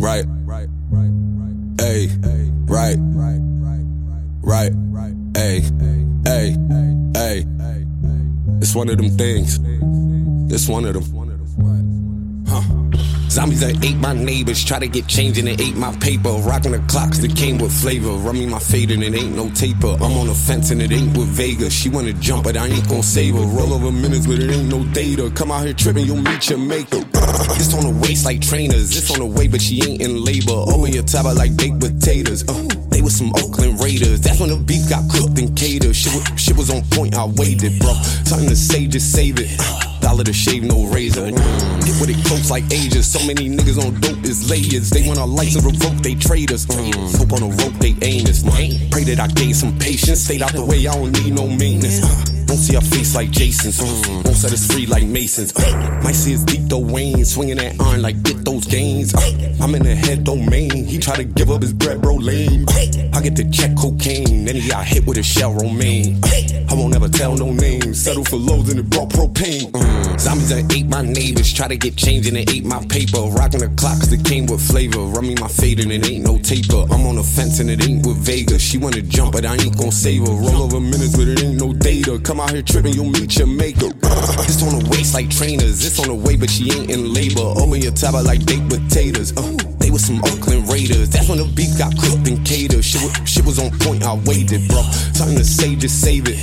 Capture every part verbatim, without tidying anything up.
right, right, right, right, ay, right, right, right, right, ay, ay, ay. It's one of them things. It's one of them. Huh. Zombies that ate my neighbors, try to get change and it ate my paper. Rocking the clocks that came with flavor. Running my fade and it ain't no taper. I'm on the fence and it ain't with Vega. She wanna jump, but I ain't gon' save her. Roll over minutes, but it ain't no data. Come out here tripping, you'll meet your maker. It's on the waist like trainers. It's on the way, but she ain't in labor. Oh, in your taba like baked potatoes. Uh. They was some Oakland Raiders. That's when the beef got cooked and catered. Shit was, shit was on point, I weighed it, bro. Time to save, just save it. Dollar to shave, no razor. Mm. Hit with it close like ages. So many niggas on dope is layers. They want our lights to revoke, they traitors. Mm. Hope on the rope, they aimless. Pray that I gain some patience. Stayed out the way, I don't need no maintenance. Uh, don't see our face like Jason's. Mm. Won't set us free like Mason's. Uh, might see us deep though Wayne. Swinging that iron like get those gains. Uh, I'm in the head domain. He try to give up his bread, bro, lame. Uh, I get the check cocaine, then he got hit with a shell romaine. I won't ever tell no names, settle for loads and it brought propane. Mm. Zombies that ate my neighbors, try to get change and it ate my paper. Rocking the clocks that came with flavor, running my fade and it ain't no taper. I'm on the fence and it ain't with Vega. She wanna jump, but I ain't gon' save her. Roll over minutes, but it ain't no data. Come out here tripping, you'll meet your maker. It's on the waist like trainers, it's on the way, but she ain't in labor. Oh, in your taba like baked potatoes. Uh, they was some Oakland Raiders. That's when the beef got cooked and catered. Shit was, shit was on point, I weighed it, bro. Time to save, just save it.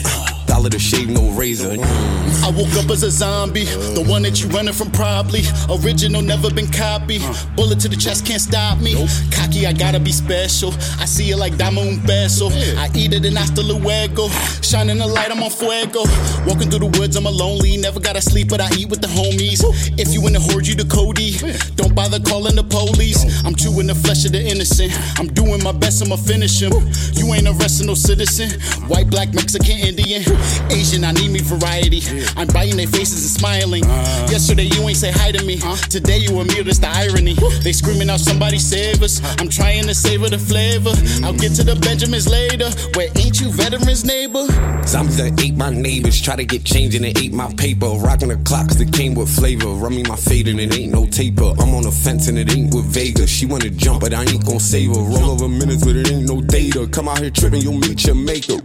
Dollar to shave, no razor. Mm. I woke up as a zombie, the one that you running from probably. Original, never been copied. Bullet to the chest, can't stop me. Nope. Cocky, I gotta be special. I see it like Dama un beso. I eat it and hasta luego. Shining the light, I'm on fuego. Walking through the woods, I'm a lonely. Never gotta sleep, but I eat with the homies. If you in the horde, you the Cody. Don't bother calling the police. I'm chewing the flesh of the innocent. I'm doing my best, I'ma finish him. You ain't arresting no citizen. White, black, Mexican, Indian, Asian, I need me variety. I'm biting their faces and smiling. uh, Yesterday you ain't say hi to me, huh? Today you a mute, that's the irony. They screaming out somebody save us. I'm trying to savor the flavor. mm. I'll get to the Benjamins later. Where ain't you veterans, neighbor? Zombies that ate my neighbors, try to get change and it ate my paper. Rocking the clocks that came with flavor. Running my fade and it ain't no taper. I'm on the fence and it ain't with Vega. She wanna jump, but I ain't gon' save her. Roll over minutes, but it ain't no data. Come out here tripping, you'll meet your maker.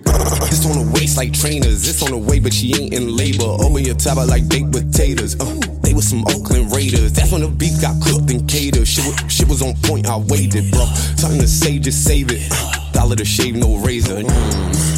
It's on the waist like trainers. It's on the way, but she ain't in labor. Oh, in your taba like baked potatoes. Uh, they was some Oakland Raiders. That's when the beef got cooked and catered. Shit was, shit was on point, I weighed it, bro. Time to save, just save it. Dollar to shave, no razor. Mm.